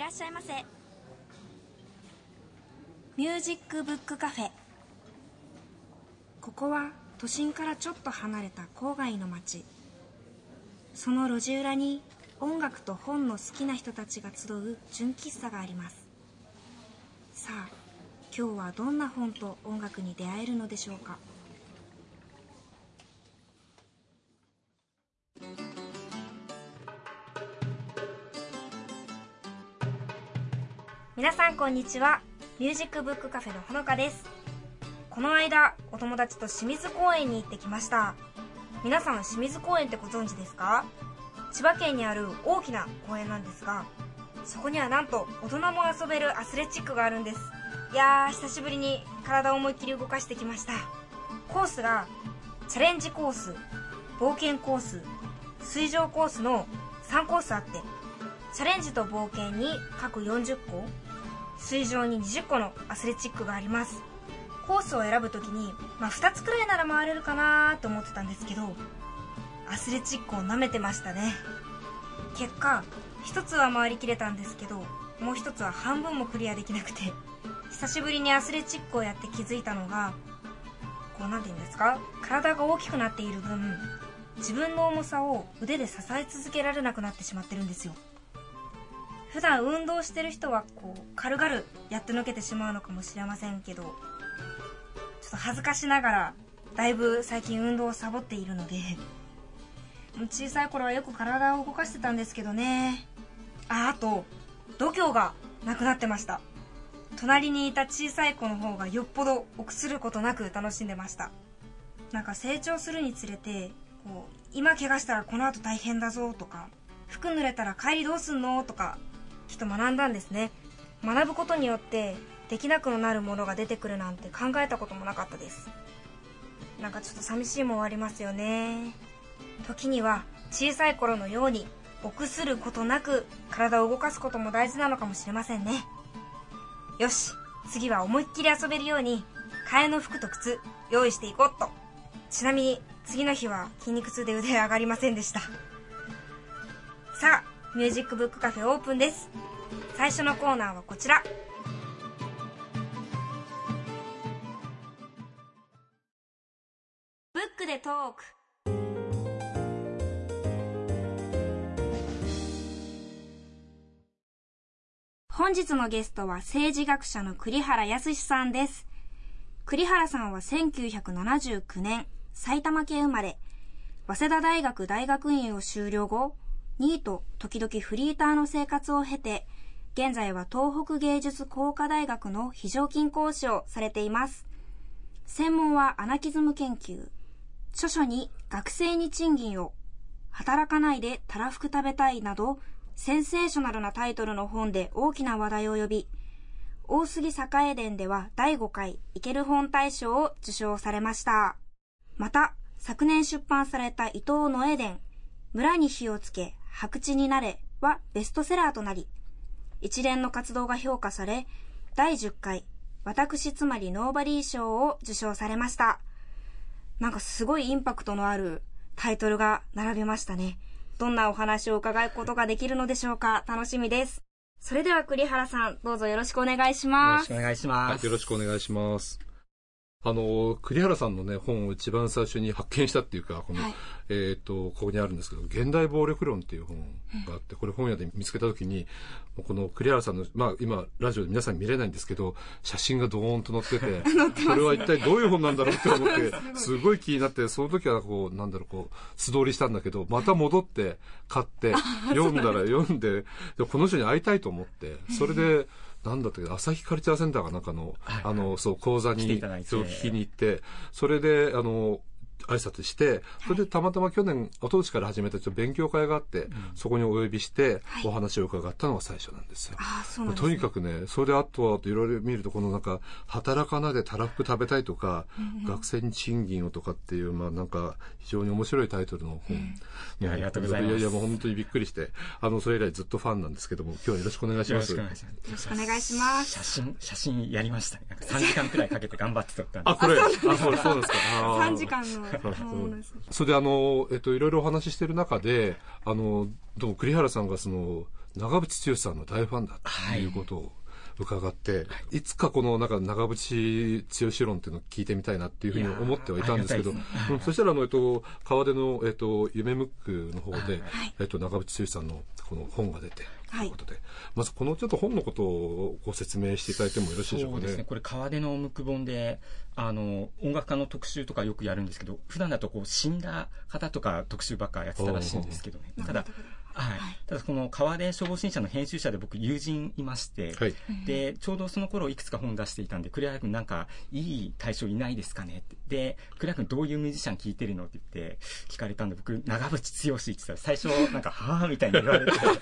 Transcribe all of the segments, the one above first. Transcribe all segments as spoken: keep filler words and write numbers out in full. いらっしゃいませ。ミュージックブックカフェ。ここは都心からちょっと離れた郊外の町。その路地裏に音楽と本の好きな人たちが集う純喫茶があります。さあ、今日はどんな本と音楽に出会えるのでしょうか。皆さんこんにちは。ミュージックブックカフェのほのかです。この間お友達と清水公園に行ってきました。皆さん清水公園ってご存知ですか？千葉県にある大きな公園なんですが、そこにはなんと大人も遊べるアスレチックがあるんです。いやー、久しぶりに体を思いっきり動かしてきました。コースがチャレンジコース、冒険コース、水上コースのさんコースあって、チャレンジと冒険に各よんじゅっこ、水上ににじゅっこのアスレチックがあります。コースを選ぶときに、まあ、ふたつくらいなら回れるかなと思ってたんですけど、アスレチックをなめてましたね。結果ひとつは回りきれたんですけど、もうひとつは半分もクリアできなくて、久しぶりにアスレチックをやって気づいたのが、こうなんて言うんですか、体が大きくなっている分、自分の重さを腕で支え続けられなくなってしまってるんですよ。普段運動してる人はこう軽々やってのけてしまうのかもしれませんけど、ちょっと恥ずかしながらだいぶ最近運動をサボっているので、小さい頃はよく体を動かしてたんですけどね。あ、あと度胸がなくなってました。隣にいた小さい子の方がよっぽど臆することなく楽しんでました。なんか成長するにつれて、こう今怪我したらこの後大変だぞとか、服濡れたら帰りどうすんのとか、きっと学んだんですね。学ぶことによってできなくなるものが出てくるなんて考えたこともなかったです。なんかちょっと寂しいもんありますよね。時には小さい頃のように臆することなく体を動かすことも大事なのかもしれませんね。よし、次は思いっきり遊べるように替えの服と靴用意していこうっと。ちなみに次の日は筋肉痛で腕上がりませんでした。さあ、ミュージックブックカフェオープンです。最初のコーナーはこちら。ブックでトーク。本日のゲストは政治学者の栗原靖さんです。栗原さんはせんきゅうひゃくななじゅうきゅうねん埼玉県生まれ、早稲田大学大学院を修了後、ニート、時々フリーターの生活を経て、現在は東北芸術工科大学の非常勤講師をされています。専門はアナキズム研究。著書に学生に賃金を、働かないでたらふく食べたいなど、センセーショナルなタイトルの本で大きな話題を呼び、大杉栄伝ではだいごかいイケる本大賞を受賞されました。また、昨年出版された伊藤野枝伝、村に火をつけ、白痴になれはベストセラーとなり、一連の活動が評価され、だいじゅっかい私つまりノーバリー賞を受賞されました。なんかすごいインパクトのあるタイトルが並びましたね。どんなお話を伺うことができるのでしょうか。楽しみです。それでは栗原さん、どうぞよろしくお願いします。よろしくお願いします、はい、よろしくお願いします。あの栗原さんの、ね、本を一番最初に発見したっていうか、この、はい、えー、とここにあるんですけど、現代暴力論っていう本があって、これ本屋で見つけた時に、この栗原さんの、まあ、今ラジオで皆さん見れないんですけど、写真がドーンと載ってて、ね、これは一体どういう本なんだろうって思ってすごい気になって、その時はこうなんだろう、こう素通りしたんだけど、また戻って買って読んだら読ん で, でこの人に会いたいと思って、それでなんだったっけ、朝日カルチャーセンターかなんかの、はいはい、あの、そう、講座に、そう、聞きに行って、それで、あの、挨拶して、それでたまたま去年、おととしから始めたちょっと勉強会があって、うん、そこにお呼びして、お話を伺ったのが最初なんですよ。はい、あ、そうなんですね。とにかくね、それであとはいろいろ見ると、このなんか、働かないでたらふく食べたいとか、うん、学生に賃金をとかっていう、まあなんか、非常に面白いタイトルの本、うん、いや、ありがとうございます。いやいや、もう本当にびっくりして、あの、それ以来ずっとファンなんですけども、今日はよろしくお願いします。よろしくお願いします。写真、写真やりました、ね。なんかさんじかんくらいかけて頑張って撮ったんです。あ、これ、あ、そうですか。さんじかんの。それであの、えっと、いろいろお話ししてる中で、あの、どうも栗原さんがその長渕剛さんの大ファンだということを伺って、はい、いつかこのなんか長渕剛論っていうのを聞いてみたいなっていうふうに思ってはいたんですけど、ね、うん、そしたらあの、えっと、川出の、えっと、夢ムックの方で、えっと、長渕剛さんのこの本が出てということで、はい、まずこのちょっと本のことをご説明していただいてもよろしいでしょうかね。そうですね、これ川出のムック本で、あの音楽家の特集とかよくやるんですけど、普段だとこう死んだ方とか特集ばっかやってたらしいんですけどね。ただ、はい、ただこの川出消防新社の編集者で僕友人いまして、はい、でちょうどその頃いくつか本出していたんで、栗原君なんかいい対象いないですかねって、で栗原君どういうミュージシャン聴いてるのって言って聞かれたんで、僕長渕剛って言ったら最初なんかはぁみたいに言われてもう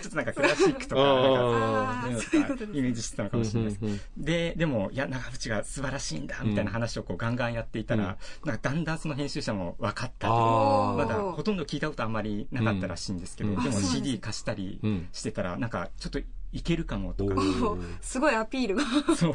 ちょっとなんかクラシックとかなんかイメージしてたのかもしれないですけど、ででもいや長渕が素晴らしいんだみたいな話をこうガンガンやっていたら、うん、なんかだんだんその編集者も分かったと、まだほとんど聞いたことあんまりなかったらしいんですけど、うん、でも シーディー 貸したりしてたら、うん、なんかちょっといけるかもとか、すごいアピールがそう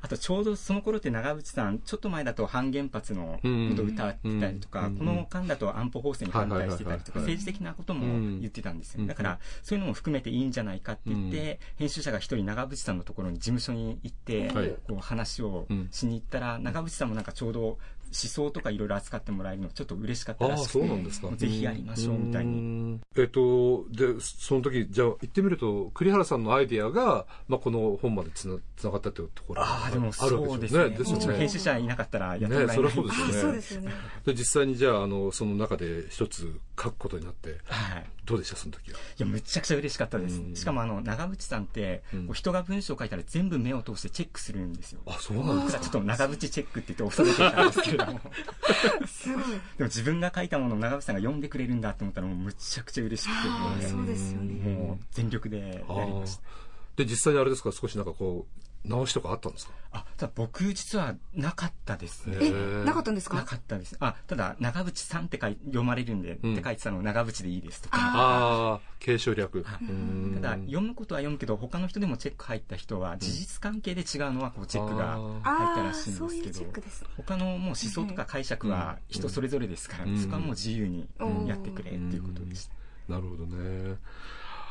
あとちょうどその頃って長渕さんちょっと前だと反原発のことを歌ってたりとか、うん、この間だと安保法制に反対してたりとか、はいはいはいはい、政治的なことも言ってたんですよ、うん、だからそういうのも含めていいんじゃないかって言って、うん、編集者が一人長渕さんのところに事務所に行って、はい、こう話をしに行ったら、うん、長渕さんもなんかちょうど思想とかいろいろ扱ってもらえるのちょっと嬉しかったらしくて、ぜひやりましょうみたいに、えっと、でその時じゃあ言ってみると栗原さんのアイディアが、まあ、この本までつ な, つながったというところがあるわけですよね。もちろん編集者いなかったらやってもらえない、ね、それはそうですよね。で実際にじゃあ、 あのその中で一つ書くことになって、はい、どうでしたその時は。いやむちゃくちゃ嬉しかったです。しかもあの長渕さんって、うん、こう人が文章を書いたら全部目を通してチェックするんですよ。あ、そうなんですか。ちょっと長渕チェックって言って恐れていたんですけどすごい。でも自分が書いたものを長渕さんが読んでくれるんだって思ったらもうむちゃくちゃ嬉しくて、あ、そうですよね、もう全力でやりました。で実際にあれですか、少しなんかこう直しとかあったんですか。あ、ただ僕実はなかったですね。え、なかったんですか。なかったです。あ、ただ長渕さんって読まれるんで、うん、って書いてたのを長渕でいいですとか、ああ継承略、はい、うん、ただ読むことは読むけど他の人でもチェック入った人は事実関係で違うのはこうチェックが入ったらしいんですけど、うん、他のもう思想とか解釈は人それぞれですから、ね、うん、そこはもう自由にやってくれっていうことでした、うんうん、なるほどね。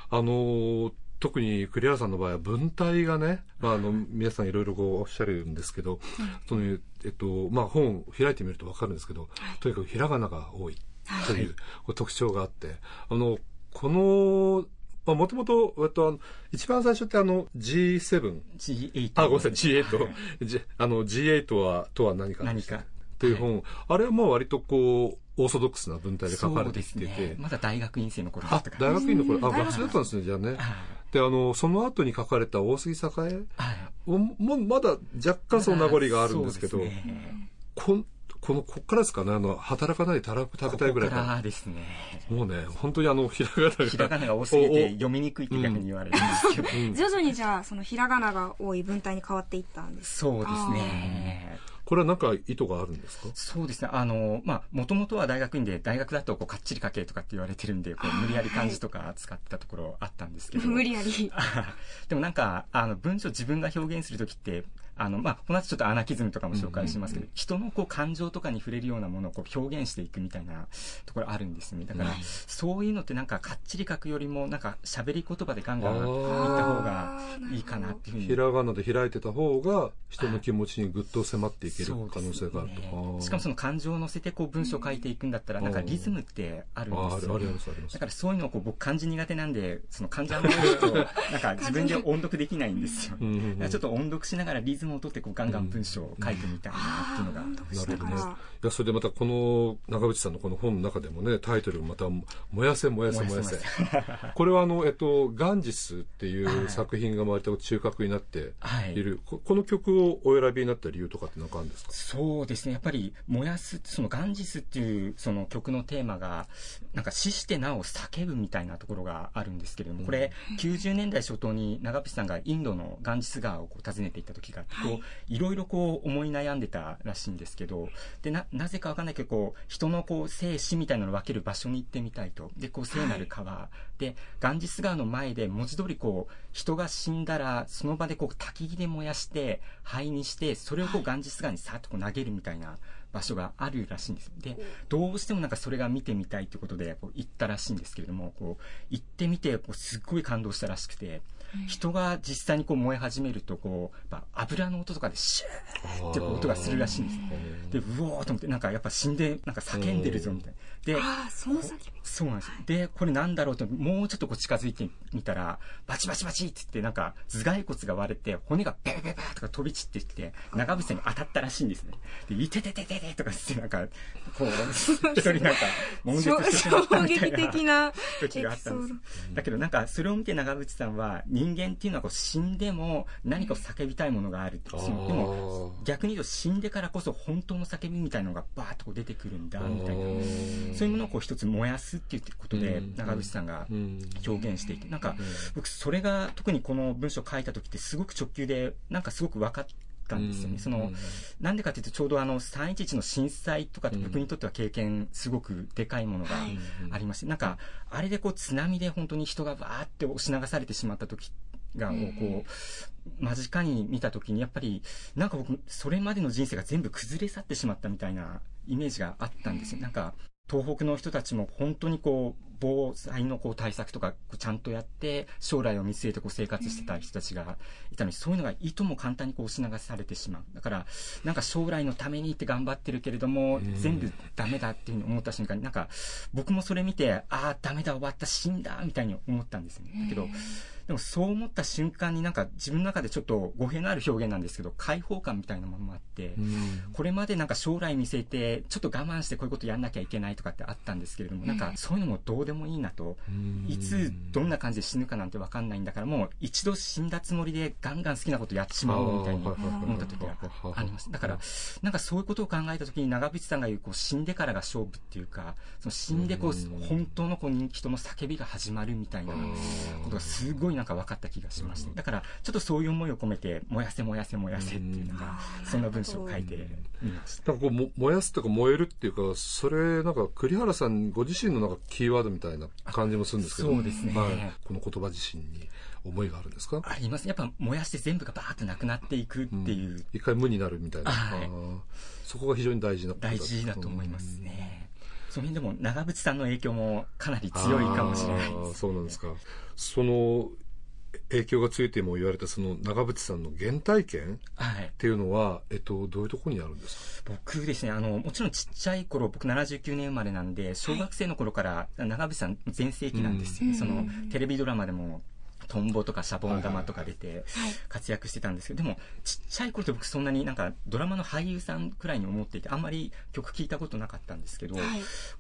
あのー特に栗原さんの場合は文体がね、まあ、あの皆さんいろいろおっしゃるんですけど、その、えっとまあ、本を開いてみると分かるんですけど、とにかくひらがなが多いという特徴があって、あのこのもともと一番最初ってあの ジーセブン、ジーエイト、あ、ごめんなさい ジーエイト、あの ジーエイト はとは何か何かという本、はい、あれはまあ割とこうオーソドックスな文体で書かれてきてて、ね、まだ大学院生の頃とか、大学院の頃、あ、学生だったんですね、じゃあね。であのその後に書かれた大杉栄をもまだ若干その名残があるんですけど、ね、こ, このこっからですかね、あの働かないたら食べたいぐらいから。ここからですね。もうね本当にあのひらがながひらがなが多すぎて読みにくいって逆に言われるんですけど、うんうん、徐々にじゃあそのひらがなが多い文体に変わっていったんです。そうですね。これは何か意図があるんですか。そうですね、あのまあ元々は大学院で大学だとこうかっちり書けとかって言われてるんで、こう無理やり漢字とか使ってたところあったんですけど、はい、無理やりでもなんかあの文章自分が表現するときってあのまあ、この後ちょっとアナキズムとかも紹介しますけど、うんうんうん、人のこう感情とかに触れるようなものをこう表現していくみたいなところあるんですね。だからそういうのってなんかかっちり書くよりもなんか喋り言葉でガンガンいった方がいいかなっていうふうに、ひらがなで開いてた方が人の気持ちにぐっと迫っていける可能性があると、ね、あしかもその感情を乗せてこう文章を書いていくんだったらなんかリズムってあるんですよ。だからそういうのをこう僕漢字苦手なんでその漢字あんまり言うとなんか自分で音読できないんですよ、ね、だからちょっと音読しながらリズムを取ってこうガンガン文章を書いてみたいなっていうのが、うん、なるほどね。いやそれでまたこの長渕さんのこの本の中でもね、タイトルまたもやせもやせもやせこれはあの、えっと、ガンジスっていう作品が割と中核になっている、はい、こ, この曲をお選びになった理由とかって何かあるんですか。そうですね、やっぱり燃やすそのガンジスっていうその曲のテーマがなんか死してなお叫ぶみたいなところがあるんですけれども、これきゅうじゅうねんだい初頭に長渕さんがインドのガンジス川をこう訪ねていった時がいろいろこう思い悩んでたらしいんですけど、で な, なぜか分かんないけどこう人のこう生死みたいなのを分ける場所に行ってみたいと。でこう聖なる川、はい、でガンジス川の前で文字通りこう人が死んだらその場でこう焚き火で燃やして灰にしてそれをこうガンジス川にさっとこう投げるみたいな場所があるらしいんです。で、どうしてもなんかそれが見てみたいということでこう行ったらしいんですけれども、こう行ってみてこうすっごい感動したらしくて、人が実際にこう燃え始めるとこう油の音とかでシューってこう音がするらしいんです。で、うおーと思って、なんかやっぱ死んでなんか叫んでるぞみたいな。で、あ、その叫び。そうなんです。で、これなんだろうと、もうちょっとこう近づいてみたら、バチバチバチって言ってなんか頭蓋骨が割れて骨がベーベーベーとか飛び散ってきて長渕さんに当たったらしいんですね。で、いてててててとかしてなんかこう一人なんか悶絶してしまったみたいな時があったんです。だけどなんかそれを見て長渕さんは、人間っていうのはこう死んでも何かを叫びたいものがあるって、でも逆に言うと死んでからこそ本当の叫びみたいなのがバーッとこう出てくるんだみたいな、そういうものをこう一つ燃やすっていうことで長渕さんが表現していて、なんか僕それが特にこの文章を書いた時ってすごく直球でなんかすごく分かってなんですよね。そのなんでかというと、ちょうどあのさんいちいちの震災とかって僕にとっては経験すごくでかいものがありまして、なんかあれでこう津波で本当に人がわーって押し流されてしまった時がもうこう間近に見た時に、やっぱりなんか僕それまでの人生が全部崩れ去ってしまったみたいなイメージがあったんですよ。なんか東北の人たちも本当にこう防災のこう対策とかちゃんとやって将来を見据えてこう生活してた人たちがいたのに、そういうのがいとも簡単にこう押し流されてしまう。だからなんか将来のためにって頑張ってるけれども全部ダメだっていうふうに思った瞬間に、なんか僕もそれ見て、ああダメだ終わった死んだみたいに思ったんですよね。だけどでもそう思った瞬間になんか自分の中でちょっと語弊のある表現なんですけど、解放感みたいなものもあって、うん、これまでなんか将来見据えてちょっと我慢してこういうことやんなきゃいけないとかってあったんですけれども、なんかそういうのもどうでもいいなと、うん、いつどんな感じで死ぬかなんて分かんないんだから、もう一度死んだつもりでガンガン好きなことやってしまおうみたいに思った時があります。だからなんかそういうことを考えた時に長渕さんが言う、 こう死んでからが勝負っていうか、その死んでこう、うん、本当のこう人の叫びが始まるみたいなことがすごいなんか分かった気がしました。だからちょっとそういう思いを込めて、燃やせ燃やせ燃やせっていうのが、そんな文章を書いてみました。なんかこうも燃やすとか燃えるっていうか、それなんか栗原さんご自身のなんかキーワードみたいな感じもするんですけど、そうですね、はい、この言葉自身に思いがあるんですか？あります。やっぱ燃やして全部がバーッとなくなっていくっていう、うん、一回無になるみたいな、はい、そこが非常に大事なことだと、大事だと思いますね。その辺でも長渕さんの影響もかなり強いかもしれないです、ね、そうなんですか。その影響が強いとも言われたその長渕さんの原体験っていうのは、はい、えっと、どういうところにあるんですか？僕ですね、あのもちろんちっちゃい頃、僕ななじゅうきゅうねん生まれなんで、小学生の頃から長渕さん全盛期なんですよ、うん、そのテレビドラマでもトンボとかシャボン玉とか出て活躍してたんですけど、はいはい、でもちっちゃい頃って僕そんなになんかドラマの俳優さんくらいに思っていて、あんまり曲聴いたことなかったんですけど、はい、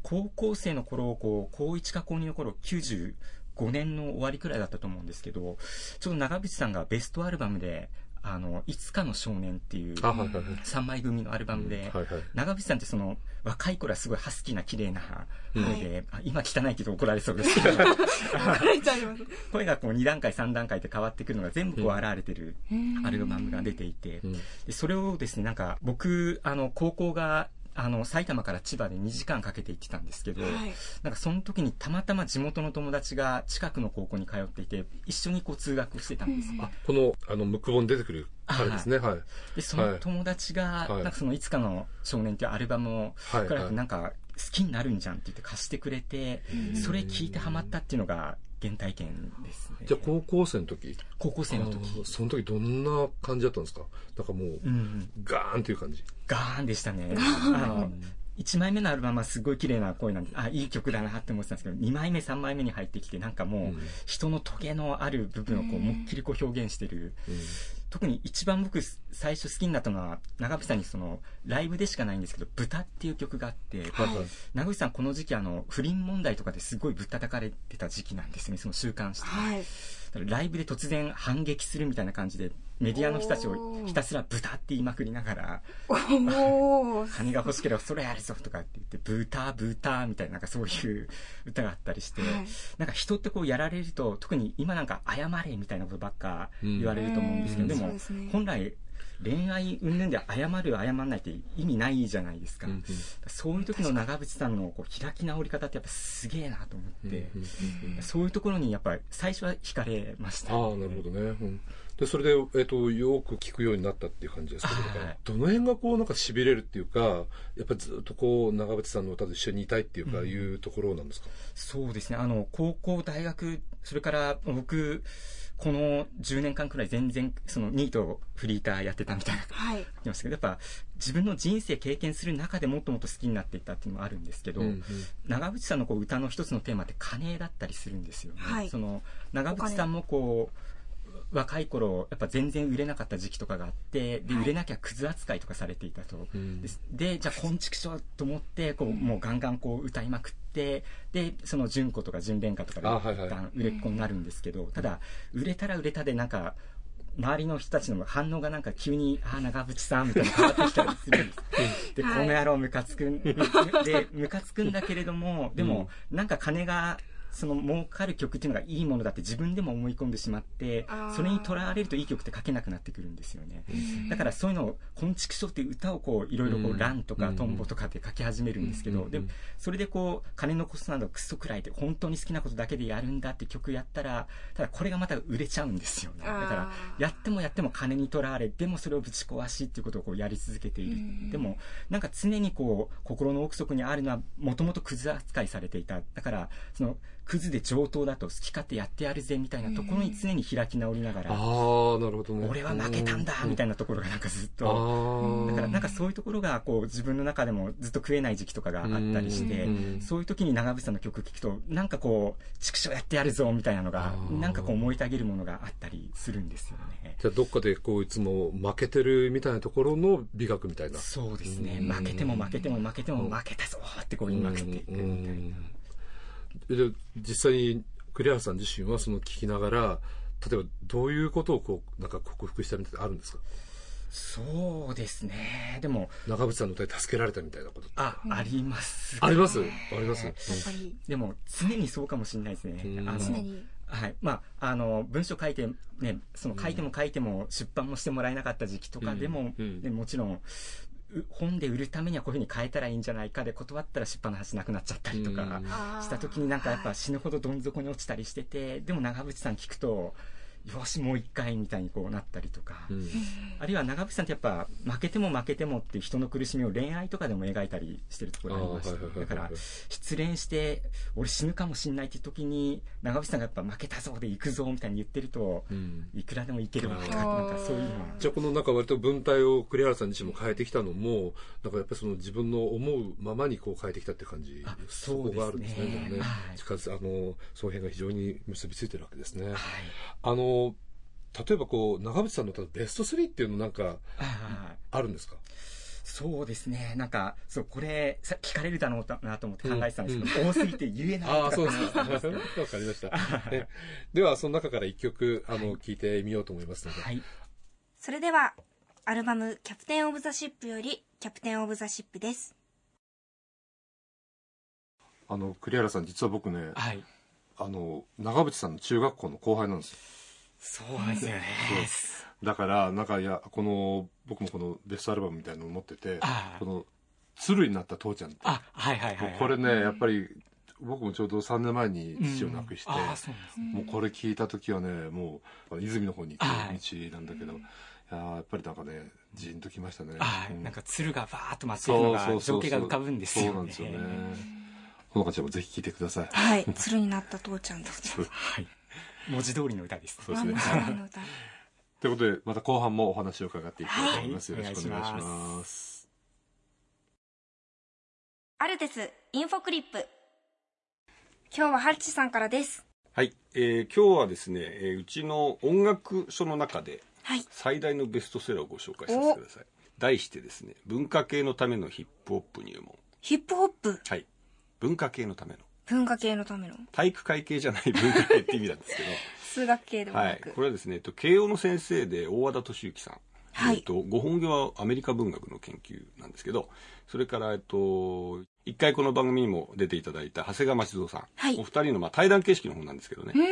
高校生の頃、こう高いちか高にの頃きゅうじゅうごねんの終わりくらいだったと思うんですけど、ちょうど長渕さんがベストアルバムであのいつかの少年っていうさんまい組のアルバムで、長渕さんってその若い頃はすごいハスキーな綺麗な声で、はい、今汚いけど怒られそうですけど声がこうにだんかいさんだんかいって変わってくるのが全部こう現れてるアルバムが出ていて、でそれをですね、なんか僕あの高校があの埼玉から千葉でにじかんかけて行ってたんですけど、はい、なんかその時にたまたま地元の友達が近くの高校に通っていて、一緒にこう通学してたんです、うん、あこのあのムック本に出てくるあれですね、はい、でその友達が、はい、なんかそのいつかの少年というアルバムをくらくなんか好きになるんじゃんって言って貸してくれて、はい、それ聞いてハマったっていうのが原体験ですね。じゃあ高校生の時、高校生の時、その時どんな感じだったんですか？なんかもう、うん、ガーンっていう感じ。ガーンでしたね。あのいちまいめのアルバムはすごい綺麗な声なんで、あいい曲だなって思ってたんですけど、にまいめさんまいめに入ってきて、なんかもう人のトゲのある部分をこう思いっきりこう表現してる。うんうん、特に一番僕最初好きになったのは、長渕さんにそのライブでしかないんですけど、豚っていう曲があって、はい、長渕さんこの時期あの不倫問題とかですごいぶったたかれてた時期なんですね、その週刊誌で、はい、ライブで突然反撃するみたいな感じでメディアの人たちをひたすら豚って言いまくりながら金が欲しければそれやるぞとかって言って、豚豚みたい な, なんかそういう歌があったりして、はい、なんか人ってこうやられると、特に今なんか謝れみたいなことばっか言われると思うんですけど、でも本来恋愛云々で謝る謝らないって意味ないじゃないですか、うんうん、そういう時の長渕さんのこう開き直り方ってやっぱすげえなと思って、うんうんうんうん、そういうところにやっぱり最初は惹かれました、ね、ああなるほどね、うん、でそれで、えー、とよく聞くようになったっていう感じですけど、はい、どの辺がこうなんかしびれるっていうか、やっぱりずっとこう長渕さんの歌と一緒にいたいっていうか、うん、いうところなんですか。そうですね、あの高校大学それから僕このじゅうねんかんくらい全然そのニートフリーターやってたみたいな、はい、やっぱ自分の人生経験する中でもっともっと好きになっていったっていうのもあるんですけど、うんうん、長渕さんのこう歌の一つのテーマって金だったりするんですよね、はい、その長渕さんもこう若い頃やっぱ全然売れなかった時期とかがあってで、はい、売れなきゃクズ扱いとかされていたと、うん、で, でじゃあこんちくしょうと思ってこう、うん、もうガンガンこう歌いまくってでその純子とか純恋歌とかで一旦売れっ子になるんですけど、はいはい、ただ売れたら売れたでなんか周りの人たちの反応がなんか急にあー長渕さんみたいな変わってきたりするんですで、はい、この野郎ムカつくんでムカつくんだけれどもでも、うん、なんか金がその儲かる曲っていうのがいいものだって自分でも思い込んでしまってそれにとらわれるといい曲って書けなくなってくるんですよね。だからそういうのをこんちくしょうっていう歌をこういろいろこうランとかトンボとかって書き始めるんですけど、でそれでこう金のコストなどクソくらいで本当に好きなことだけでやるんだって曲やったらただこれがまた売れちゃうんですよね。だからやってもやっても金にとらわれでもそれをぶち壊しっていうことをこうやり続けている。でもなんか常にこう心の奥底にあるのはもともとクズ扱いされていた。だからそのクズで上等だと好き勝手やってやるぜみたいなところに常に開き直りながら、あー、なるほどね、俺は負けたんだみたいなところがなんかずっと、だからなんかそういうところがこう自分の中でもずっと食えない時期とかがあったりして、そういう時に長渕さんの曲聴くとなんかこう畜生やってやるぞみたいなのがなんかこう燃えたぎるものがあったりするんですよね。じゃあどっかでこういつも負けてるみたいなところの美学みたいな。そうですね、負けても負けても負けても負けたぞってこう言いまくっていくみたいな。実際に栗原さん自身はその聞きながら例えばどういうことをこうなんか克服したみたいなのあるんですか。そうですね、でも長渕さんの歌に助けられたみたいなことってああります、ね、ありますあります、うん、でも常にそうかもしれないですね。あの常に、はい、まああの文章書いて、ね、その書いても書いても出版もしてもらえなかった時期とかでも、うんうん、でもちろん本で売るためにはこういうふうに変えたらいいんじゃないかで断ったら出版の話なくなっちゃったりとかした時になんかやっぱ死ぬほどどん底に落ちたりしてて、でも長渕さん聞くとよしもう一回みたいにこうなったりとか、うん、あるいは長渕さんってやっぱ負けても負けてもって人の苦しみを恋愛とかでも描いたりしてるところがありました、はいはい、だから失恋して俺死ぬかもしんないって時に長渕さんがやっぱ負けたぞで行くぞみたいに言ってると、うん、いくらでもいけるわけだからなんかそういうのは。じゃあこのなんか割と文体を栗原さん自身も変えてきたのもなんかやっぱりその自分の思うままにこう変えてきたって感じ。あ、そうですね、そこがあるんですね。でもね、はい、しかしあのその辺が非常に結びついてるわけですね、はい、あの例えばこう長渕さんのベストスリーっていうのなんかあるんですか。そうですね、なんかそうこれさ聞かれるだろうなと思って考えてたんですけど、うんうん、多すぎて言えないとか考えてたんですけど。わかりました、ね、ではその中からいっきょくあの、はい、聞いてみようと思いますので、はい、それではアルバムキャプテンオブザシップよりキャプテンオブザシップです。あの栗原さん実は僕ね、はい、あの長渕さんの中学校の後輩なんですよ。そうですよね。だからなんかいやこの僕もこのベストアルバムみたいなのを持ってて、この鶴になった父ちゃんって、あ、はいはいはいはい、これね、うん、やっぱり僕もちょうどさんねんまえに父を亡くして、うん、あ、そうですね、もうこれ聞いた時はねもう泉の方に行く道なんだけど、はい、いややっぱりなんかねジーンときましたね、うん、なんか鶴がバーッと舞ってるのが情景が浮かぶんですよね。そうなんですよね。ほのかちゃんもぜひ聴いてください。はい鶴になった父ちゃんとはい文字通りの歌です。そうですね。ということでまた後半もお話を伺っていきたいと思います。はい、よろしくお願いします。アルテスインフォクリップ。今日はハルチさんからです。はい、えー、今日はですね、えー、うちの音楽書の中で最大のベストセラーをご紹介させてください。はい、題してですね、文化系のためのヒップホップ入門。ヒップホップ。はい。文化系のための。文化系のための体育会系じゃない文化系って意味なんですけど数学系でもなく、はい、これはですね慶応の先生で大和田敏之さん、はい、えっと、ご本業はアメリカ文学の研究なんですけど、それから、えっと、一回この番組にも出ていただいた長谷川町蔵さん、はい、お二人の、まあ、対談形式の本なんですけどね、うん、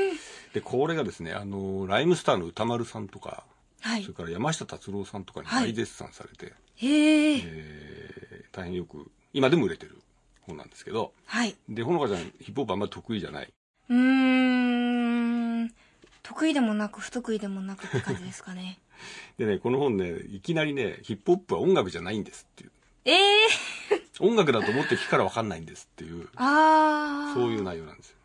でこれがですねあのライムスターの歌丸さんとか、はい、それから山下達郎さんとかに大絶賛されて、はい、へー、えー、大変よく今でも売れてるなんですけど、はい、でほのかちゃんヒップホップあんまり得意じゃない。うーん得意でもなく不得意でもなくって感じですかね。でね、この本ね、いきなりね、ヒップホップは音楽じゃないんですっていう。えー、音楽だと思って聞くから分かんないんですっていう。ああ。そういう内容なんですよ。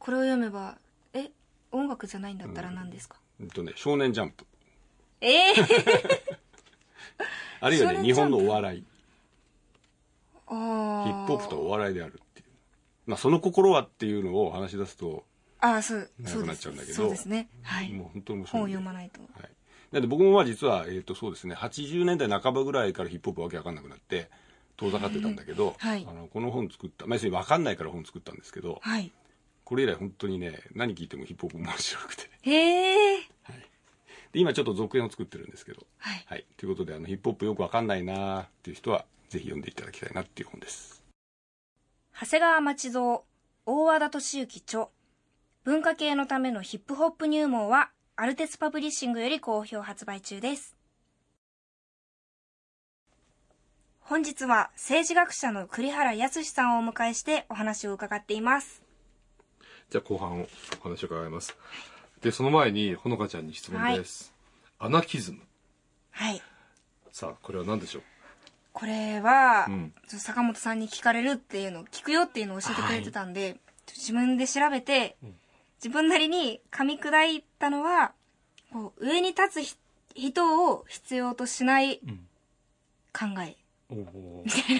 これを読めば、え、音楽じゃないんだったら何ですか？うん、えっとね、少年ジャンプ。ええー。あるいはね、日本のお笑い。ああ。ヒップホップとお笑いであるっていう。まあ、その心はっていうのを話し出すと、ああ、そう、そうなっちゃうんだけど、そうですね。はい。もう本当に面白い。本を読まないと。はい。なんで僕もまあ実は、えっとそうですね、はちじゅうねんだいなかばぐらいからヒップホップわけわかんなくなって、遠ざかってたんだけど、はい、あのこの本作った、まあ、要するにわかんないから本作ったんですけど、はい、これ以来本当にね、何聞いてもヒップホップ面白くて。へえ。はい。で、今ちょっと続編を作ってるんですけど、はい。はい。ということで、あのヒップホップよくわかんないなーっていう人は、ぜひ読んでいただきたいなっていう本です。長谷川町蔵、大和田敏之著、文化系のためのヒップホップ入門は、アルテスパブリッシングより好評発売中です。本日は政治学者の栗原康さんをお迎えしてお話を伺っています。じゃあ後半をお話を伺います。で、その前にほのかちゃんに質問です。はい、アナキズム。はい。さあ、これは何でしょう？これは、うん、坂本さんに聞かれるっていうのを聞くよっていうのを教えてくれてたんで、はい、自分で調べて、うん、自分なりに噛み砕いたのは、こう上に立つ人を必要としない考えみ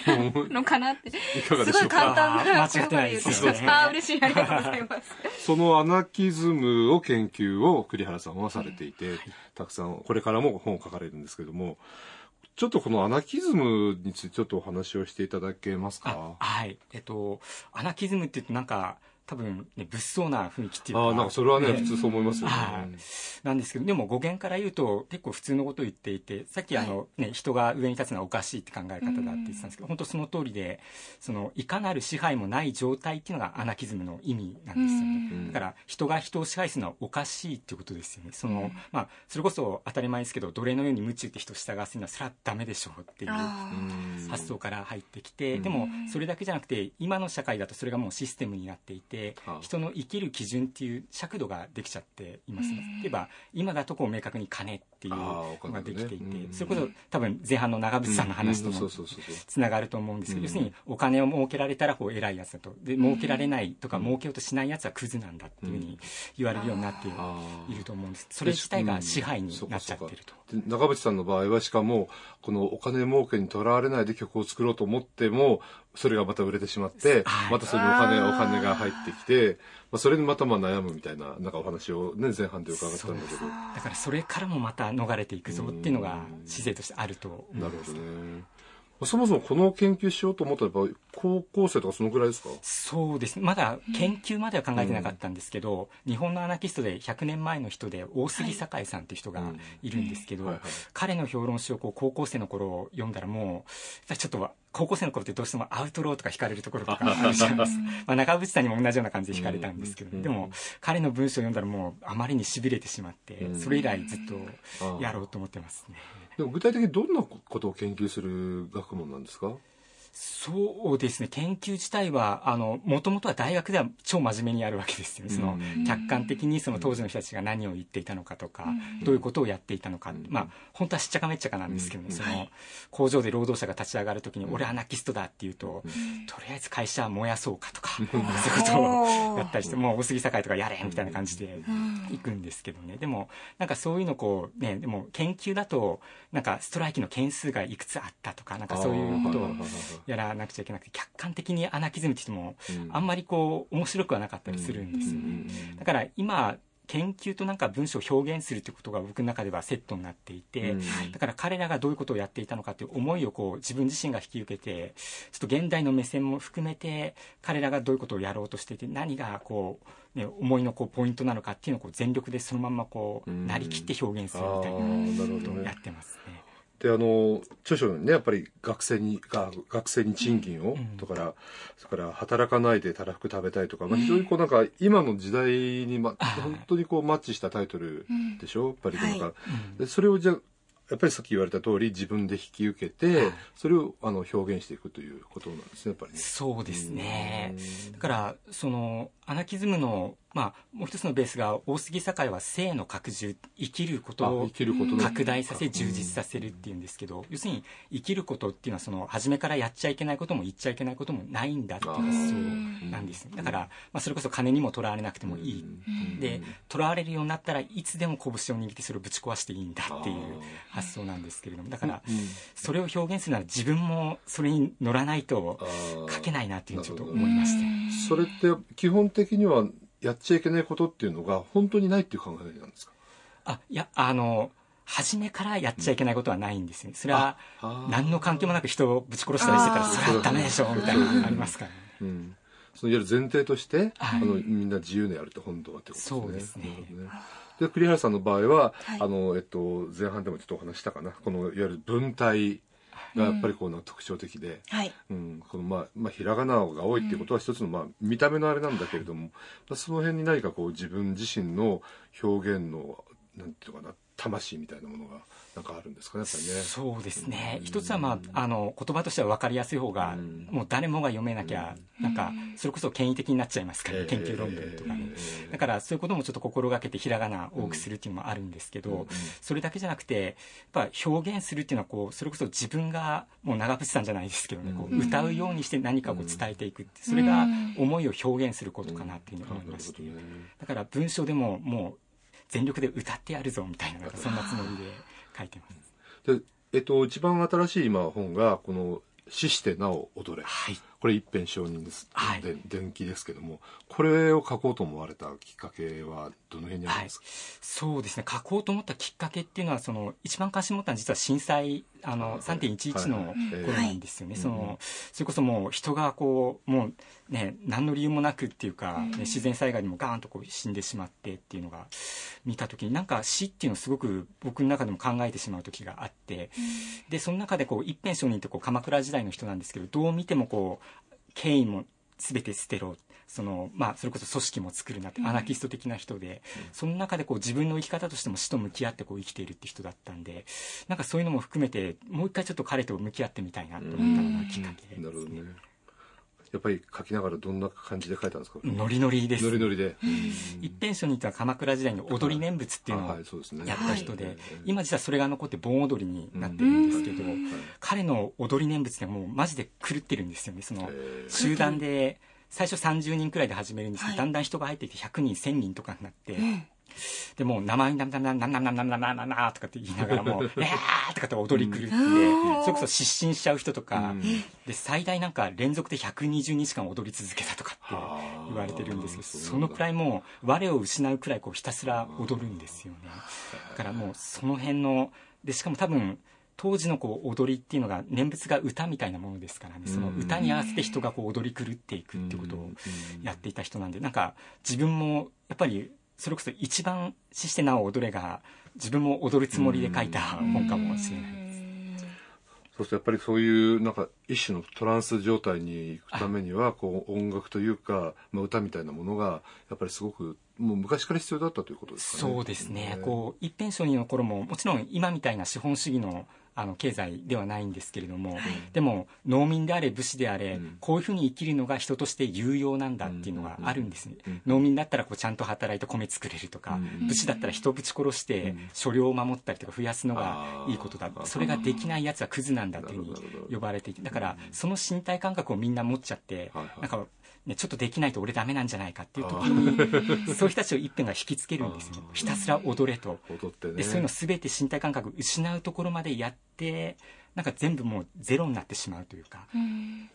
たいなのかなって。すごい簡単な言葉で言うと、ああ嬉しい、ありがとうございます。そのアナキズムを研究を栗原さんはされていて、うん、はい、たくさんこれからも本を書かれるんですけども、ちょっとこのアナキズムについてちょっとお話をしていただけますか？はい。えっとアナキズムって言うとなんか。多分ね、物騒な雰囲気っていうか、あ、なんかそれはね、えー、普通そう思いますよね。なんですけど、でも語源から言うと結構普通のことを言っていて、さっきあの、はい、ね、人が上に立つのはおかしいって考え方だって言ってたんですけど、本当その通りで、そのいかなる支配もない状態っていうのがアナキズムの意味なんですよね。だから人が人を支配するのはおかしいっていうことですよね。その、まあ、それこそ当たり前ですけど、奴隷のように夢中って人を従わせるのはそれはダメでしょうっていう発想から入ってきて、でもそれだけじゃなくて今の社会だとそれがもうシステムになっていて、人の生きる基準っていう尺度ができちゃっています、ね。例えば今だとこう明確に金っていうのができていて、ね、うん、それこそ多分前半の長渕さんの話ともつながると思うんですけど、うん、要するにお金を儲けられたらこう偉いやつだと、で儲けられないとか、うん、儲けようとしないやつはクズなんだっていうふうに言われるようになっていると思うんです。それ自体が支配になっちゃってると。うん、長渕さんの場合はしかもこのお金儲けにとらわれないで曲を作ろうと思っても、それがまた売れてしまって、またそれにお金お金が入ってきて、まあ、それにまたまあ悩むみたいな、なんかお話をね、前半で伺ったんだけど。だからそれからもまた逃れていくぞっていうのが姿勢としてあると思います。なるほどね。そもそもこの研究しようと思ったら高校生とかそのぐらいですか？そうですね。まだ研究までは考えてなかったんですけど、うん、日本のアナキストでひゃくねんまえの人で大杉栄さんっていう人がいるんですけど、彼の評論書をこう高校生の頃読んだら、もうちょっと高校生の頃ってどうしてもアウトローとか惹かれるところとかあるじゃないですか。まあ中渕さんにも同じような感じで惹かれたんですけど、でも彼の文章を読んだらもうあまりにしびれてしまって、それ以来ずっとやろうと思ってますね。でも具体的にどんなことを研究する学問なんですか？そうですね。研究自体はあのもともとは大学では超真面目にやるわけですよね。その客観的にその当時の人たちが何を言っていたのかとか、うん、どういうことをやっていたのか、うん、まあ本当はしっちゃかめっちゃかなんですけどね、うん、その工場で労働者が立ち上がるときに、うん、俺アナキストだって言うと、うん、とりあえず会社燃やそうかとか、うん、そういうことをやったりして、もう大杉栄とかやれみたいな感じでいくんですけどね。でもなんかそういうのこうね、でも研究だとなんかストライキの件数がいくつあったとか、なんかそういうことをやらなくちゃいけなくて、客観的にアナキズムって言っても、うん、あんまりこう面白くはなかったりするんですよね。うん、だから今研究となんか文章を表現するってことが僕の中ではセットになっていて、うん、だから彼らがどういうことをやっていたのかという思いをこう自分自身が引き受けて、ちょっと現代の目線も含めて彼らがどういうことをやろうとしていて、何がこう、ね、思いのこうポイントなのかっていうのをこう全力でそのまんまこう、うん、なりきって表現するみたいなことをやってますね。で、あの著書にね、やっぱり学生にが学生に賃金を、うん、とからそれから働かないでたらふく食べたいとか、まあ、非常にこうなんか今の時代に、ま、本当にこうマッチしたタイトルでしょ、やっぱりなんか、はい、でそれをじゃやっぱりさっき言われた通り自分で引き受けて、それをあの表現していくということなんですね、やっぱりね。そうですね。からそのアナキズムの、まあ、もう一つのベースが大杉栄は生の拡充、生きることを拡大させ充実させるっていうんですけど、要するに生きることっていうのはその初めからやっちゃいけないことも言っちゃいけないこともないんだっていう発想なんです。だから、まあ、それこそ金にもとらわれなくてもいいで、とらわれるようになったらいつでも拳を握ってそれをぶち壊していいんだっていう発想なんですけれども、だからそれを表現するなら自分もそれに乗らないと書けないなっていうのをちょっと思いまして、それって基本的にはやっちゃいけないことっていうのが本当にないっていう考えなんですか？あ、いや、あの初めからやっちゃいけないことはないんですね。それは何の関係もなく人をぶち殺したりしてたらそれはダメでしょみたいなのがありますから、ね。うん、そのいわゆる前提として、はい、あのみんな自由にやるって本当はってことですね。そうですね。で栗原さんの場合は、はい、あのえっと、前半でもちょっとお話したかな、このいわゆる文体がやっぱりこうな特徴的で、ひらがなが多いっていうことは一つの、まあ、見た目のあれなんだけれども、うん、その辺に何かこう自分自身の表現のなんていうかな、魂みたいなものがなんかあるんですかね、やっぱりね。そうですね、うん、一つは、まあ、あの言葉としては分かりやすい方が、うん、もう誰もが読めなきゃ、うん、なんかそれこそ権威的になっちゃいますから、ね、研究論文とかね、えー、だからそういうこともちょっと心がけてひらがな多くするっていうのもあるんですけど、うん、それだけじゃなくてやっぱ表現するっていうのはこうそれこそ自分がもう長渕さんじゃないですけどね、こう歌うようにして何かを伝えていくって、それが思いを表現することかなっていうふうに思いまして、うん、だから文章でももう全力で歌ってやるぞみたいな、そんなつもりで書いてます。で、えっと、一番新しい今本がこの死してなお踊れ、はい、これ一編承認です、はい、で伝記ですけども、これを書こうと思われたきっかけはどの辺にあるんですか？はい、そうですね、書こうと思ったきっかけっていうのはその一番関心を持ったのは実は震災、あの さんてんいちいち の頃なんですよね。そのそれこそもう人がこうもうね何の理由もなくっていうか、ね、自然災害にもガーンとこう死んでしまってっていうのが見た時に、なんか死っていうのをすごく僕の中でも考えてしまう時があって、でその中でこう一辺商人ってこう鎌倉時代の人なんですけど、どう見てもこう権威も全て捨てろ、その、まあ、それこそ組織も作るなってアナキスト的な人で、うん、その中でこう自分の生き方としても死と向き合ってこう生きているって人だったんで、なんかそういうのも含めてもう一回ちょっと彼と向き合ってみたいなと思ったのがきっかけですね。なるほどね。やっぱり書きながらどんな感じで書いたんですか？ノリノリです。ノリノリで。一辺書人は鎌倉時代に踊り念仏っていうのをやった人で、今実はそれが残って盆踊りになってるんですけど、彼の踊り念仏ってもうマジで狂ってるんですよね。その集団で最初さんじゅうにんくらいで始めるんですけど、だんだん人が入ってきてひゃくにんせんにんとかになって。でもう名前に「ななななななななななな」とかって言いながらもう「えー!」とかって踊り狂って、それこそ失神しちゃう人とかで、最大なんか連続でひゃくにじゅうにちかん踊り続けたとかって言われてるんですけど、そのくらいもう我を失うくらいこうひたすら踊るんですよね。だからもうその辺ので、しかも多分当時のこう踊りっていうのが念仏が歌みたいなものですからね、その歌に合わせて人がこう踊り狂っていくってことをやっていた人なんで、なんか自分もやっぱりそれこそ一番死してなお踊れが自分も踊るつもりで書いた本かもしれないです。そうするとやっぱりそういうなんか一種のトランス状態に行くためにはこう音楽というか、まあ、歌みたいなものがやっぱりすごくもう昔から必要だったということですかね。そうですね。こう一辺承認の頃ももちろん今みたいな資本主義のあの経済ではないんですけれども、はい、でも農民であれ武士であれ、うん、こういうふうに生きるのが人として有用なんだっていうのがあるんですね、うんうん、農民だったらこうちゃんと働いて米作れるとか、うん、武士だったら人ぶち殺して所領を守ったりとか増やすのがいいことだ、それができないやつはクズなんだっていうふうに呼ばれていて、だからその身体感覚をみんな持っちゃって、はいはい、なんかね、ちょっとできないと俺ダメなんじゃないかっていう時にそういう人たちを一辺が引きつけるんですよ。ひたすら踊れと踊って、ね、でそういうの全て身体感覚失うところまでやって、なんか全部もうゼロになってしまうというか、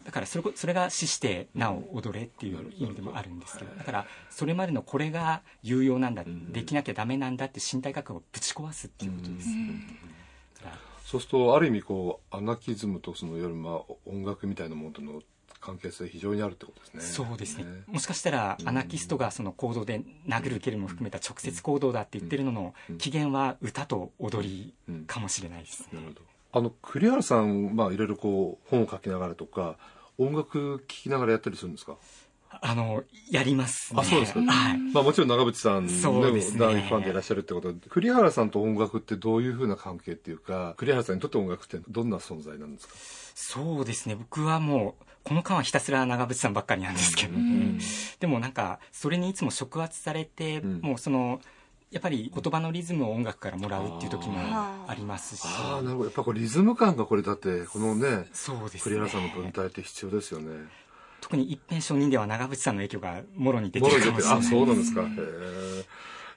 だからそれ、それが死してなお踊れっていう意味でもあるんですけど、だからそれまでのこれが有用なんだ、できなきゃダメなんだって身体感覚をぶち壊すっていうことですよね。そうするとある意味こうアナキズムとそのよりまあ音楽みたいなものとの関係性非常にあるってことですね。そうですね。もしかしたらアナキストがその行動で殴る蹴るも含めた直接行動だって言ってるのの起源は歌と踊りかもしれないですね。なるほど。あの栗原さん、まあいろいろこう本を書きながらとか音楽聴きながらやったりするんですか？あのやりますね。あ、そうですか。はい。まあもちろん長渕さんの大ファンでいらっしゃるってことで、栗原さんと音楽ってどういうふうな関係っていうか、栗原さんにとって音楽ってどんな存在なんですか？そうですね。僕はもうこの間はひたすら長渕さんばっかりなんですけど、うん、でもなんかそれにいつも触発されて、うん、もうそのやっぱり言葉のリズムを音楽からもらうっていう時もありますし、ああなるほど、やっぱこれリズム感がこれだってこのね、そうですね、栗原さんの文体って必要ですよね。特に一編初任では長渕さんの影響がもろに出てるかもしれない。あ、そうなんですか。へえ。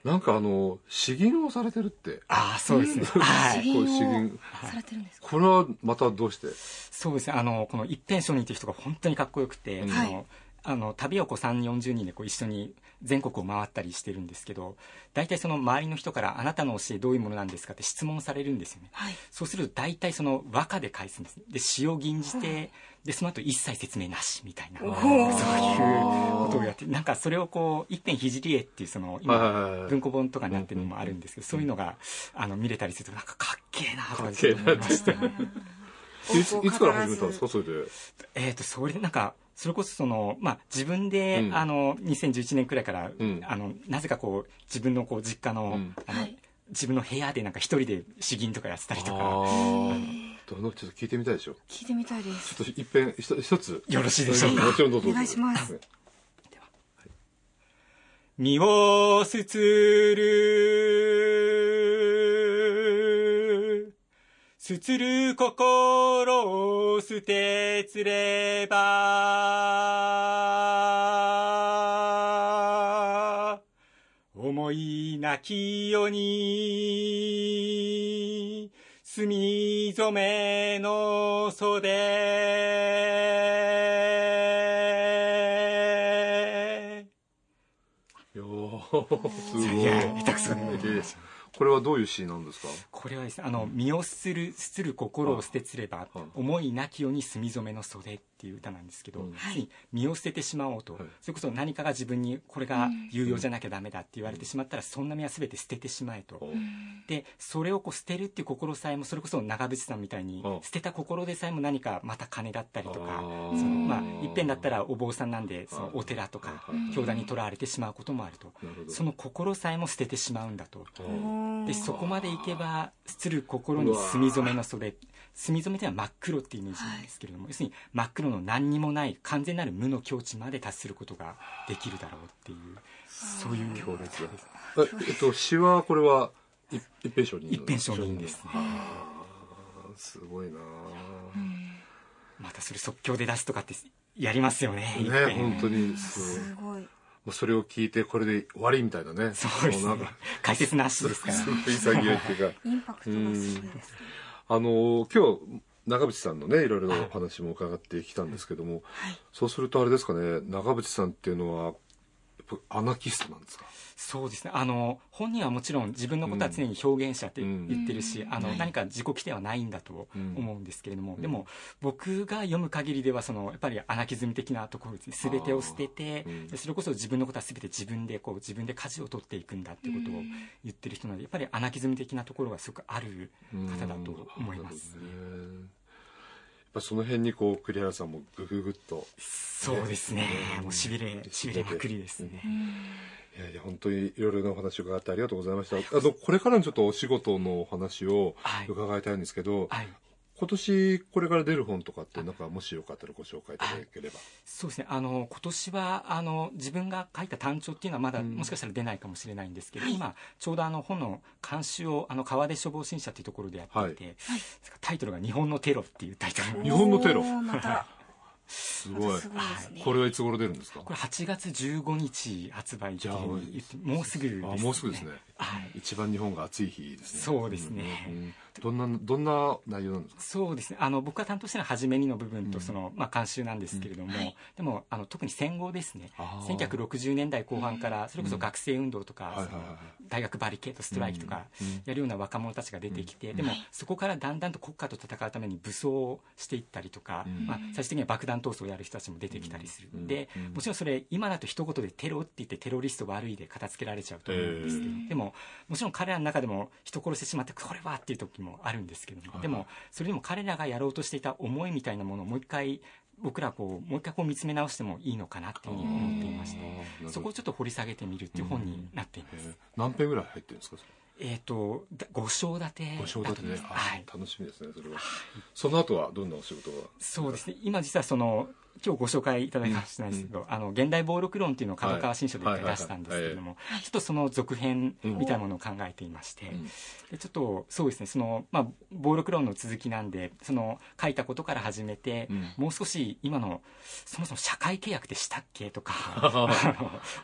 なんかあの詩吟をされてるって。ああそうですね、はい、詩吟されてるんですか。これはまたどうして。そうですね、あのこの一編初任という人が本当にかっこよくて、はい、あのあの旅をこうさんじゅうよんじゅうにんでこう一緒に全国を回ったりしてるんですけど、大体その周りの人からあなたの教えどういうものなんですかって質問されるんですよね、はい、そうすると大体その和歌で返すんです。で詩を吟じて、はい、でその後一切説明なしみたいな、そういうことをやって、なんかそれをこう一辺ひじり絵っていうその今文庫本とかになってるのもあるんですけど、そういうのがあの見れたりするとなんかかっけえなとかって思いましたいつから始めたんですかそれで。えっとそれなんかそれこそその、まあ、自分で、うん、あのにせんじゅういちねんくらいから、うん、あのなぜかこう自分のこう実家 の,、うん、あのはい、自分の部屋でなんか一人で詩吟とかやってたりとか。あどのちょっと聞いてみたいでしょ。聞いてみたいです。ちょっと一遍一つよろしいでしょうか。もちろんどうぞお願いします、はい、では、はい、身をすつるすつる心を捨てつれば思いなきよに墨染めの袖よすごい。いや下手くそね。これはどういう詩なんですか。これはですね、あの身をするすつる心を捨てつれば、はい、思いなきように墨染めの袖っていう歌なんですけど、はい、身を捨ててしまおうと、はい、それこそ何かが自分にこれが有用じゃなきゃダメだって言われてしまったら、うん、そんな身は全て捨ててしまえと、うん、でそれをこう捨てるっていう心さえも、それこそ長渕さんみたいに、うん、捨てた心でさえも何かまた金だったりとか、その、まあ、一遍だったらお坊さんなんでそのお寺とか教団にとらわれてしまうこともあると、うん、その心さえも捨ててしまうんだと、うんでそこまでいけばする心に墨染めの袖、墨染めというのは真っ黒っていうイメージなんですけれども、はい、要するに真っ黒の何にもない完全なる無の境地まで達することができるだろうっていう、そういう強烈です。えっと詩はこれは一編初任。一編初任ですね。すごいな。またそれ即興で出すとかってやりますよね。ね本当にすごい。それを聞いてこれで終わりみたいなね。そうですね。解説なしですから。すごい潔いっていうか。インパクトがすごいです。あの今日長渕さんのねいろいろお話も伺ってきたんですけども、はい、そうするとあれですかね、長渕さんっていうのはアナキストなんですか。そうですね、あの本人はもちろん自分のことは常に表現者って言ってるし、うん、あの何か自己規定はないんだと思うんですけれども、うん、でも僕が読む限りではそのやっぱりアナキズム的なところですね。全てを捨てて、うん、それこそ自分のことは全て自分でこう自分で舵を取っていくんだってことを言ってる人なので、やっぱりアナキズム的なところがすごくある方だと思います、ね。うんその辺にこう栗原さんもグググッと、そうですね、えー、もうしびれしびれまくりですね、うん、いやいや本当にいろいろなお話を伺ってありがとうございました。あとこれからのちょっとお仕事のお話を伺いたいんですけど、はいはい、今年これから出る本とかってなんかもしよかったらご紹介いただければ。そうですね、あの今年はあの自分が書いた短調っていうのはまだもしかしたら出ないかもしれないんですけど、うん、今ちょうどあの本の監修をあの川出書房新社というところでやっていて、はい、タイトルが「日本のテロ」っていうタイトル。日本のテロすごい。これはいつ頃出るんですか。これはちがつじゅうごにち発売で、もうすぐですね。もうすぐですね。一番日本が暑い日ですね。そうですね。どんなどんな内容なんですか。そうですね。あの僕が担当したのは初めにの部分とそのまあ監修なんですけれども、でもあの特に戦後ですね。せんきゅうひゃくろくじゅうねんだいこう半からそれこそ学生運動とか大学バリケードストライキとかやるような若者たちが出てきて、でもそこからだんだんと国家と戦うために武装をしていったりとか、まあ最終的には爆弾闘争をやる人たちも出てきたりする、うん、でもちろんそれ今だと一言でテロって言ってテロリスト悪いで片付けられちゃうと思うんですけど、えー、でももちろん彼らの中でも人殺してしまってこれはっていう時もあるんですけども、はい、でもそれでも彼らがやろうとしていた思いみたいなものをもう一回僕らこうもう一回こう見つめ直してもいいのかなっていうふうに思っていまして、そこをちょっと掘り下げてみるっていう本になっています、うん、何編ぐらい入ってるんですか。えっとご章立てだと思います。楽しみですねそれは。その後はどんなお仕事が。そうですね、今実はその今日ご紹介いただきましたんですけど、うん、あの現代暴力論っていうのを角川新書で一回出したんですけれども、はいはいはいはい、ちょっとその続編みたいなものを考えていまして、うん、でちょっとそうですねその、まあ、暴力論の続きなんでその書いたことから始めて、うん、もう少し今のそもそも社会契約ってしたっけとか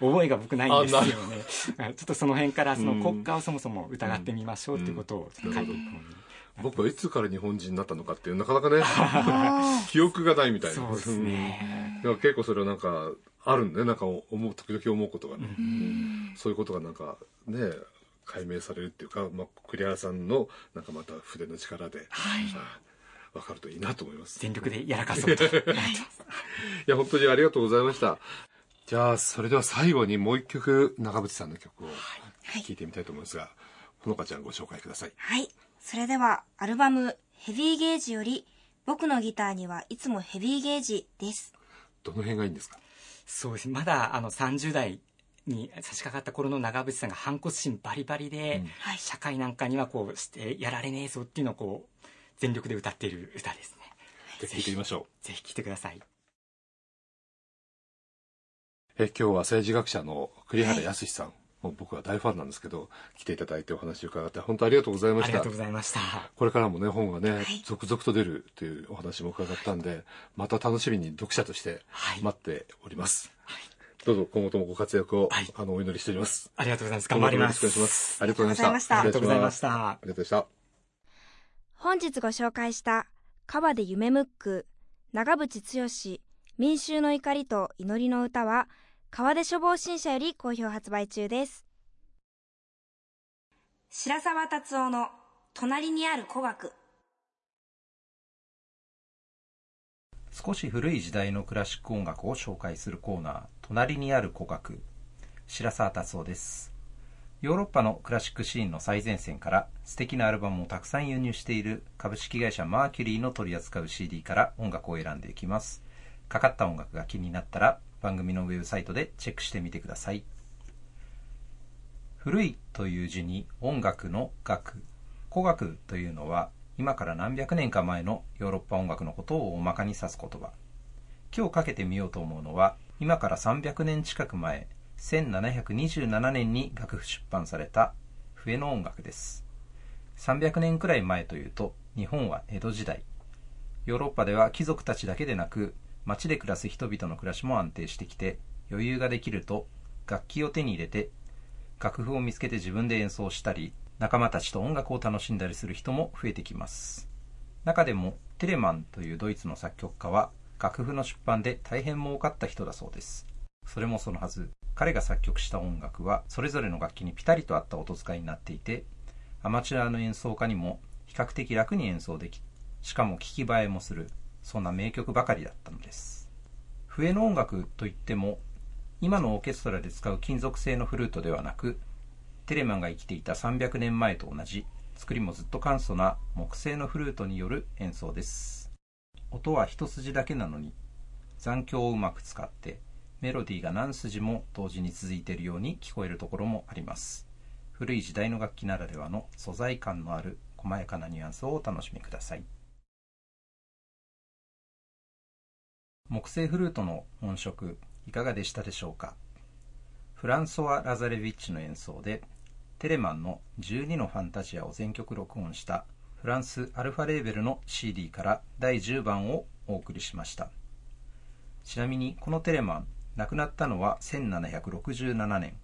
覚えが僕ないんですよねちょっとその辺からその国家をそもそも疑ってみましょうっていうことをちょっと書いていくのに、うんうんうん、僕はいつから日本人になったのかっていうなかなかね記憶がないみたいな。そうですね。うん、結構それはなんかあるんで、ね、なんか思う時々思うことがね、うん、そういうことがなんかね解明されるっていうか、まあ、栗原さんのなんかまた筆の力で、はい、分かるといいなと思います。全力でやらかそうと。いや本当にありがとうございました。じゃあそれでは最後にもう一曲長渕さんの曲を聴いてみたいと思いますが、はい、ほのかちゃんご紹介ください。はい。それではアルバムヘビーゲージより僕のギターにはいつもヘビーゲージです。どの辺がいいんですか？そうですね、まだあのさんじゅう代に差し掛かった頃の長渕さんが反骨心バリバリで、うんはい、社会なんかにはこうしてやられねえぞっていうのをこう全力で歌っている歌ですね。ぜひ聴いてみましょう。ぜひ聴いてください。え今日は政治学者の栗原康さん、はいもう僕は大ファンなんですけど来ていただいてお話を伺って本当ありがとうございました。ありがとうございました。これからもね本がね、はい、続々と出るというお話も伺ったんで、はい、また楽しみに読者として待っております、はい、どうぞ今後ともご活躍を、はい、あのお祈りしております。ありがとうございます。頑張ります。よろしくお願いします。ありがとうございました。ありがとうございました。ありがとうございました。本日ご紹介した川で夢ムック、長渕剛民衆の怒りと祈りの歌は川出書房新社より好評発売中です。白沢達夫の隣にある古学。少し古い時代のクラシック音楽を紹介するコーナー、隣にある古学。白沢達夫です。ヨーロッパのクラシックシーンの最前線から素敵なアルバムをたくさん輸入している株式会社マーキュリーの取り扱う シーディー から音楽を選んでいきます。かかった音楽が気になったら番組のウェブサイトでチェックしてみてください。古いという字に音楽の楽、古楽というのは今から何百年か前のヨーロッパ音楽のことを大まかに指す言葉。今日かけてみようと思うのは今からさんびゃくねん近く前せんななひゃくにじゅうななねんに楽譜出版された笛の音楽です。さんびゃくねんくらい前というと日本は江戸時代、ヨーロッパでは貴族たちだけでなく街で暮らす人々の暮らしも安定してきて、余裕ができると楽器を手に入れて楽譜を見つけて自分で演奏したり仲間たちと音楽を楽しんだりする人も増えてきます。中でもテレマンというドイツの作曲家は楽譜の出版で大変儲かった人だそうです。それもそのはず、彼が作曲した音楽はそれぞれの楽器にピタリと合った音使いになっていて、アマチュアの演奏家にも比較的楽に演奏でき、しかも聞き映えもする、そんな名曲ばかりだったのです。笛の音楽といっても、今のオーケストラで使う金属製のフルートではなく、テレマンが生きていたさんびゃくねんまえと同じ、作りもずっと簡素な木製のフルートによる演奏です。音は一筋だけなのに、残響をうまく使って、メロディーが何筋も同時に続いているように聞こえるところもあります。古い時代の楽器ならではの素材感のある細やかなニュアンスをお楽しみください。木製フルートの音色いかがでしたでしょうか。フランソワ・ラザレビッチの演奏でテレマンのじゅうにのファンタジアを全曲録音したフランスアルファレーベルの シーディー からだいじゅうばんをお送りしました。ちなみにこのテレマン亡くなったのはせんななひゃくろくじゅうななねん、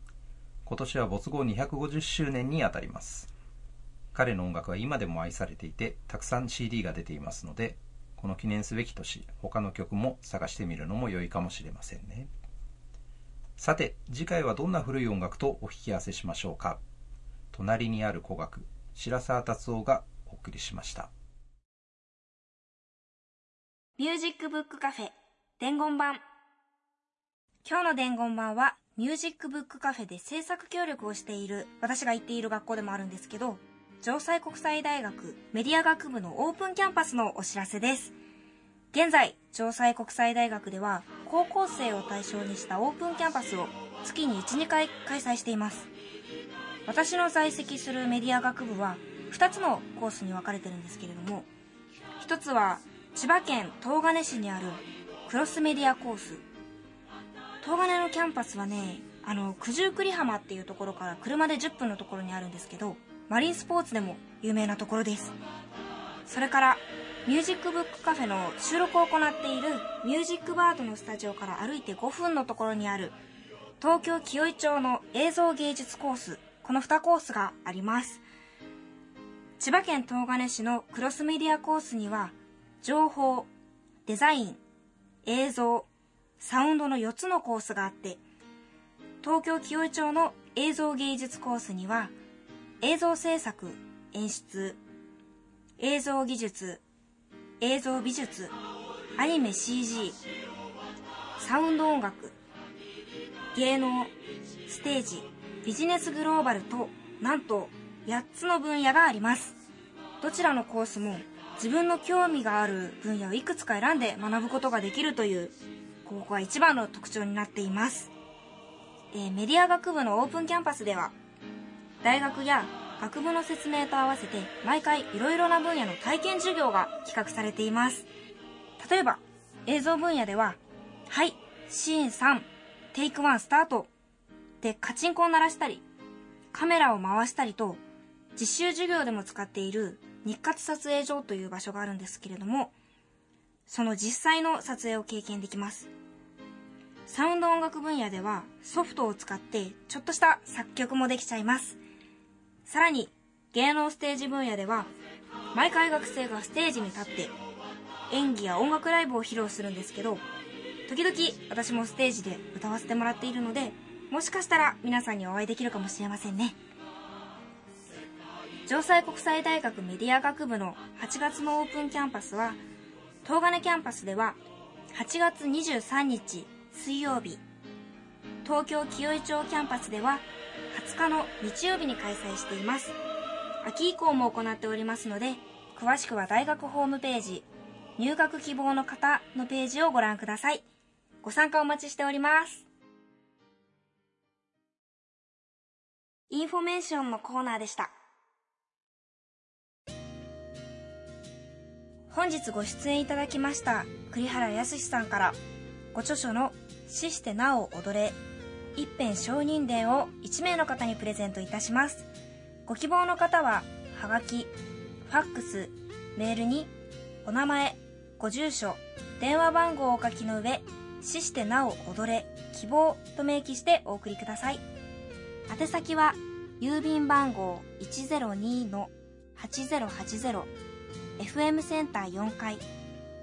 今年は没後にひゃくごじゅっしゅうねんにあたります。彼の音楽は今でも愛されていてたくさん シーディー が出ていますので、この記念すべき年、他の曲も探してみるのも良いかもしれませんね。さて、次回はどんな古い音楽とお引き合わせしましょうか。隣にある古楽、白沢達夫がお送りしました。ミュージックブックカフェ伝言版。今日の伝言版はミュージックブックカフェで制作協力をしている、私が行っている学校でもあるんですけど、城西国際大学メディア学部のオープンキャンパスのお知らせです。現在城西国際大学では高校生を対象にしたオープンキャンパスを月に いち,に 回開催しています。私の在籍するメディア学部はふたつのコースに分かれてるんですけれども、ひとつは千葉県東金市にあるクロスメディアコース。東金のキャンパスはね、あの九十九里浜っていうところから車でじゅっぷんのところにあるんですけど、マリンスポーツでも有名なところです。それからミュージックブックカフェの収録を行っているミュージックバードのスタジオから歩いてごふんのところにある東京紀尾井町の映像芸術コース、このにコースがあります。千葉県東金市のクロスメディアコースには情報、デザイン、映像、サウンドのよっつのコースがあって、東京紀尾井町の映像芸術コースには映像制作、演出、映像技術、映像美術、アニメ シージー、サウンド音楽、芸能、ステージ、ビジネスグローバルと、なんとやっつの分野があります。どちらのコースも自分の興味がある分野をいくつか選んで学ぶことができるという、ここが一番の特徴になっています。えー、メディア学部のオープンキャンパスでは、大学や学部の説明と合わせて毎回いろいろな分野の体験授業が企画されています。例えば映像分野では、はい、シーンさん、テイクワンスタートでカチンコを鳴らしたりカメラを回したりと、実習授業でも使っている日活撮影場という場所があるんですけれども、その実際の撮影を経験できます。サウンド音楽分野ではソフトを使ってちょっとした作曲もできちゃいます。さらに芸能ステージ分野では、毎回学生がステージに立って演技や音楽ライブを披露するんですけど、時々私もステージで歌わせてもらっているので、もしかしたら皆さんにお会いできるかもしれませんね。城西国際大学メディア学部のはちがつのオープンキャンパスは、東金キャンパスでははちがつにじゅうさんにち水曜日、東京紀尾井町キャンパスでははつかの日曜日に開催しています。秋以降も行っておりますので、詳しくは大学ホームページ、入学希望の方のページをご覧ください。ご参加お待ちしております。インフォメーションのコーナーでした。本日ご出演いただきました栗原康さんから、ご著書の死してなお踊れ一編証人伝をいち名の方にプレゼントいたします。ご希望の方ははがき、ファックス、メールにお名前、ご住所、電話番号をお書きの上、死してなお踊れ希望と明記してお送りください。宛先は郵便番号 いちぜろにのはちぜろはちぜろ エフエム センターよんかい、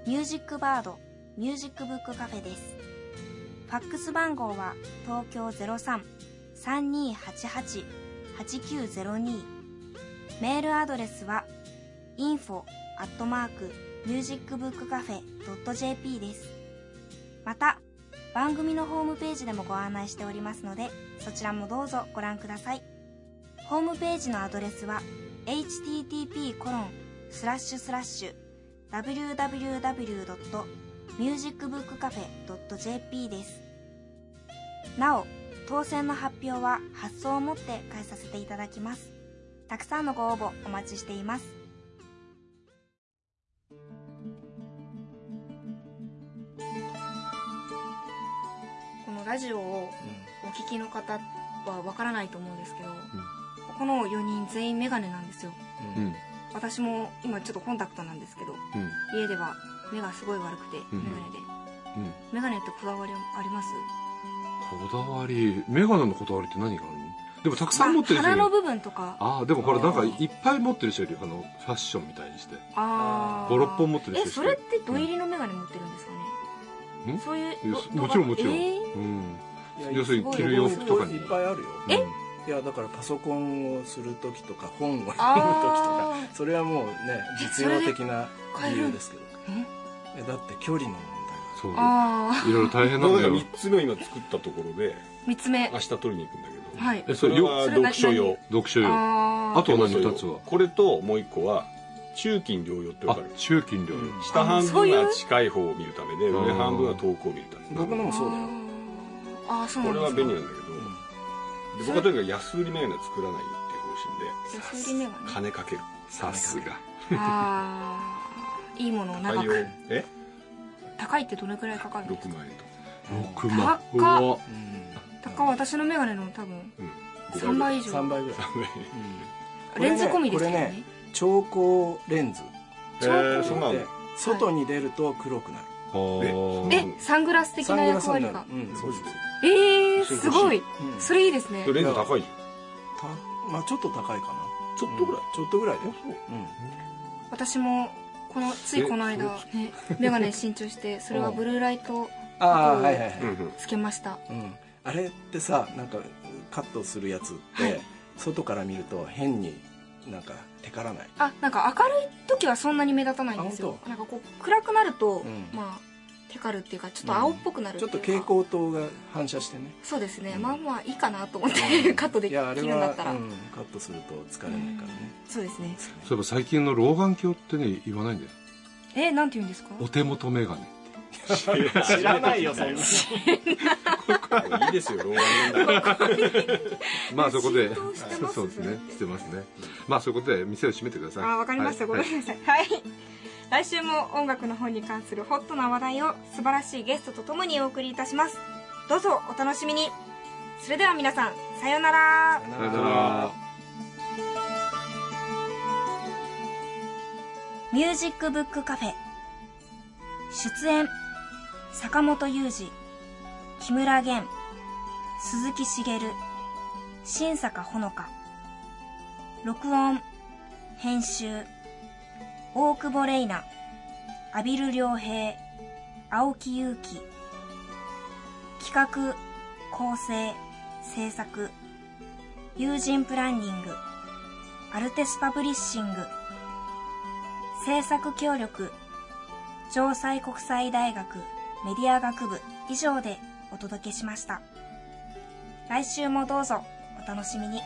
ミュージックバードミュージックブックカフェです。ファックス番号は東京 ゼロさん さんにーはちはち はちきゅうゼロに、 メールアドレスは インフォ アットマーク ミュージックブックカフェ ドット ジェーピー です。また番組のホームページでもご案内しておりますので、そちらもどうぞご覧ください。ホームページのアドレスは エイチティーティーピー コロン スラッシュスラッシュ ダブリューダブリューダブリュー ドット ミュージックブックカフェ ドット ジェーピー です。なお、当選の発表は発送をもって返させていただきます。たくさんのご応募お待ちしています。このラジオをお聞きの方はわからないと思うんですけど、うん、このよにん全員メガネなんですよ。うん、私も今ちょっとコンタクトなんですけど、うん、家では目がすごい悪くて、うん、メガネで。うん、メガネってこだわりあります？こだわり、メガネのこだわりって何があるの？でもたくさん持ってる人いる。鼻の部分とか。ああ、でもこれなんかいっぱい持ってる人いるよ。あのファッションみたいにして。ああ。ご、ろっぽん持ってる人いる。え、それって土入りのメガネ持ってるんですかね？うん、そういう。もちろんもちろん。えー、うん。要するに着る洋服とかに。いっぱいあるよ。え？うん、いやだからパソコンをする時とか本を読む時とか、それはもうね実用的な理由ですけど。え？だって距離の問題が。そう。いろいろ大変なんだよ。みっつめ今作ったところで。みっつめ。明日取りに行くんだけど。はい。え、それは読書用。読書用。あと何ふたつは？これともういっこは中近両用ってわかる？中近両用。下半分は近い方を見るためで、上半分は遠くを見るため。僕のもそうだよ。ああ、そうなんですか。これは便利なんだけど。僕はとにかく安売りメガネは作らないっていう方針で、安売りメガネ金かける、さすが、ああいいものを長く、え高いってどれくらいかかるんですか？ろくまんえんとか。高っ、高っ。私のメガネの多分さんばい以上。さんばいぐらい。レンズ込みですよね。超光レンズ。外に出ると黒くなる。え、サングラス的な役割が。えー、すごい。それいいですね。レンズ高いじゃん。まあちょっと高いかな。ちょっとぐらい。ちょっとぐらいだよ。私もこのついこの間メガネ新調して、それはブルーライトつけました。あれってさ、なんかカットするやつって外から見ると変になんかテカらない？あ、なんか明るい時はそんなに目立たないんですよ。なんかこう暗くなるとまあテカるっていうか、ちょっと青っぽくなる。ちょっと蛍光灯が反射してね。そうですね。まあまあいいかなと思ってカットできるんだったら。カットすると疲れないからね。そうですね。そういえば最近の老眼鏡ってね、言わないんだよ。え、なんて言うんですか？お手元メガネ。知らないよそんな。いいですよ老眼鏡。まあそこでそうですね、してますね。まあそこで店を閉めてください。あ、わかりました。ごめんなさい。はい。来週も音楽の本に関するホットな話題を素晴らしいゲストとともにお送りいたします。どうぞお楽しみに。それでは皆さん、さようなら。さようなら。ミュージックブックカフェ。出演、坂本雄二、木村玄、鈴木茂、新坂ほのか。録音、編集、大久保玲奈、阿比留良平、青木祐樹。企画、構成、制作、友人プランニング、アルテスパブリッシング。制作協力、城西国際大学メディア学部。以上でお届けしました。来週もどうぞお楽しみに。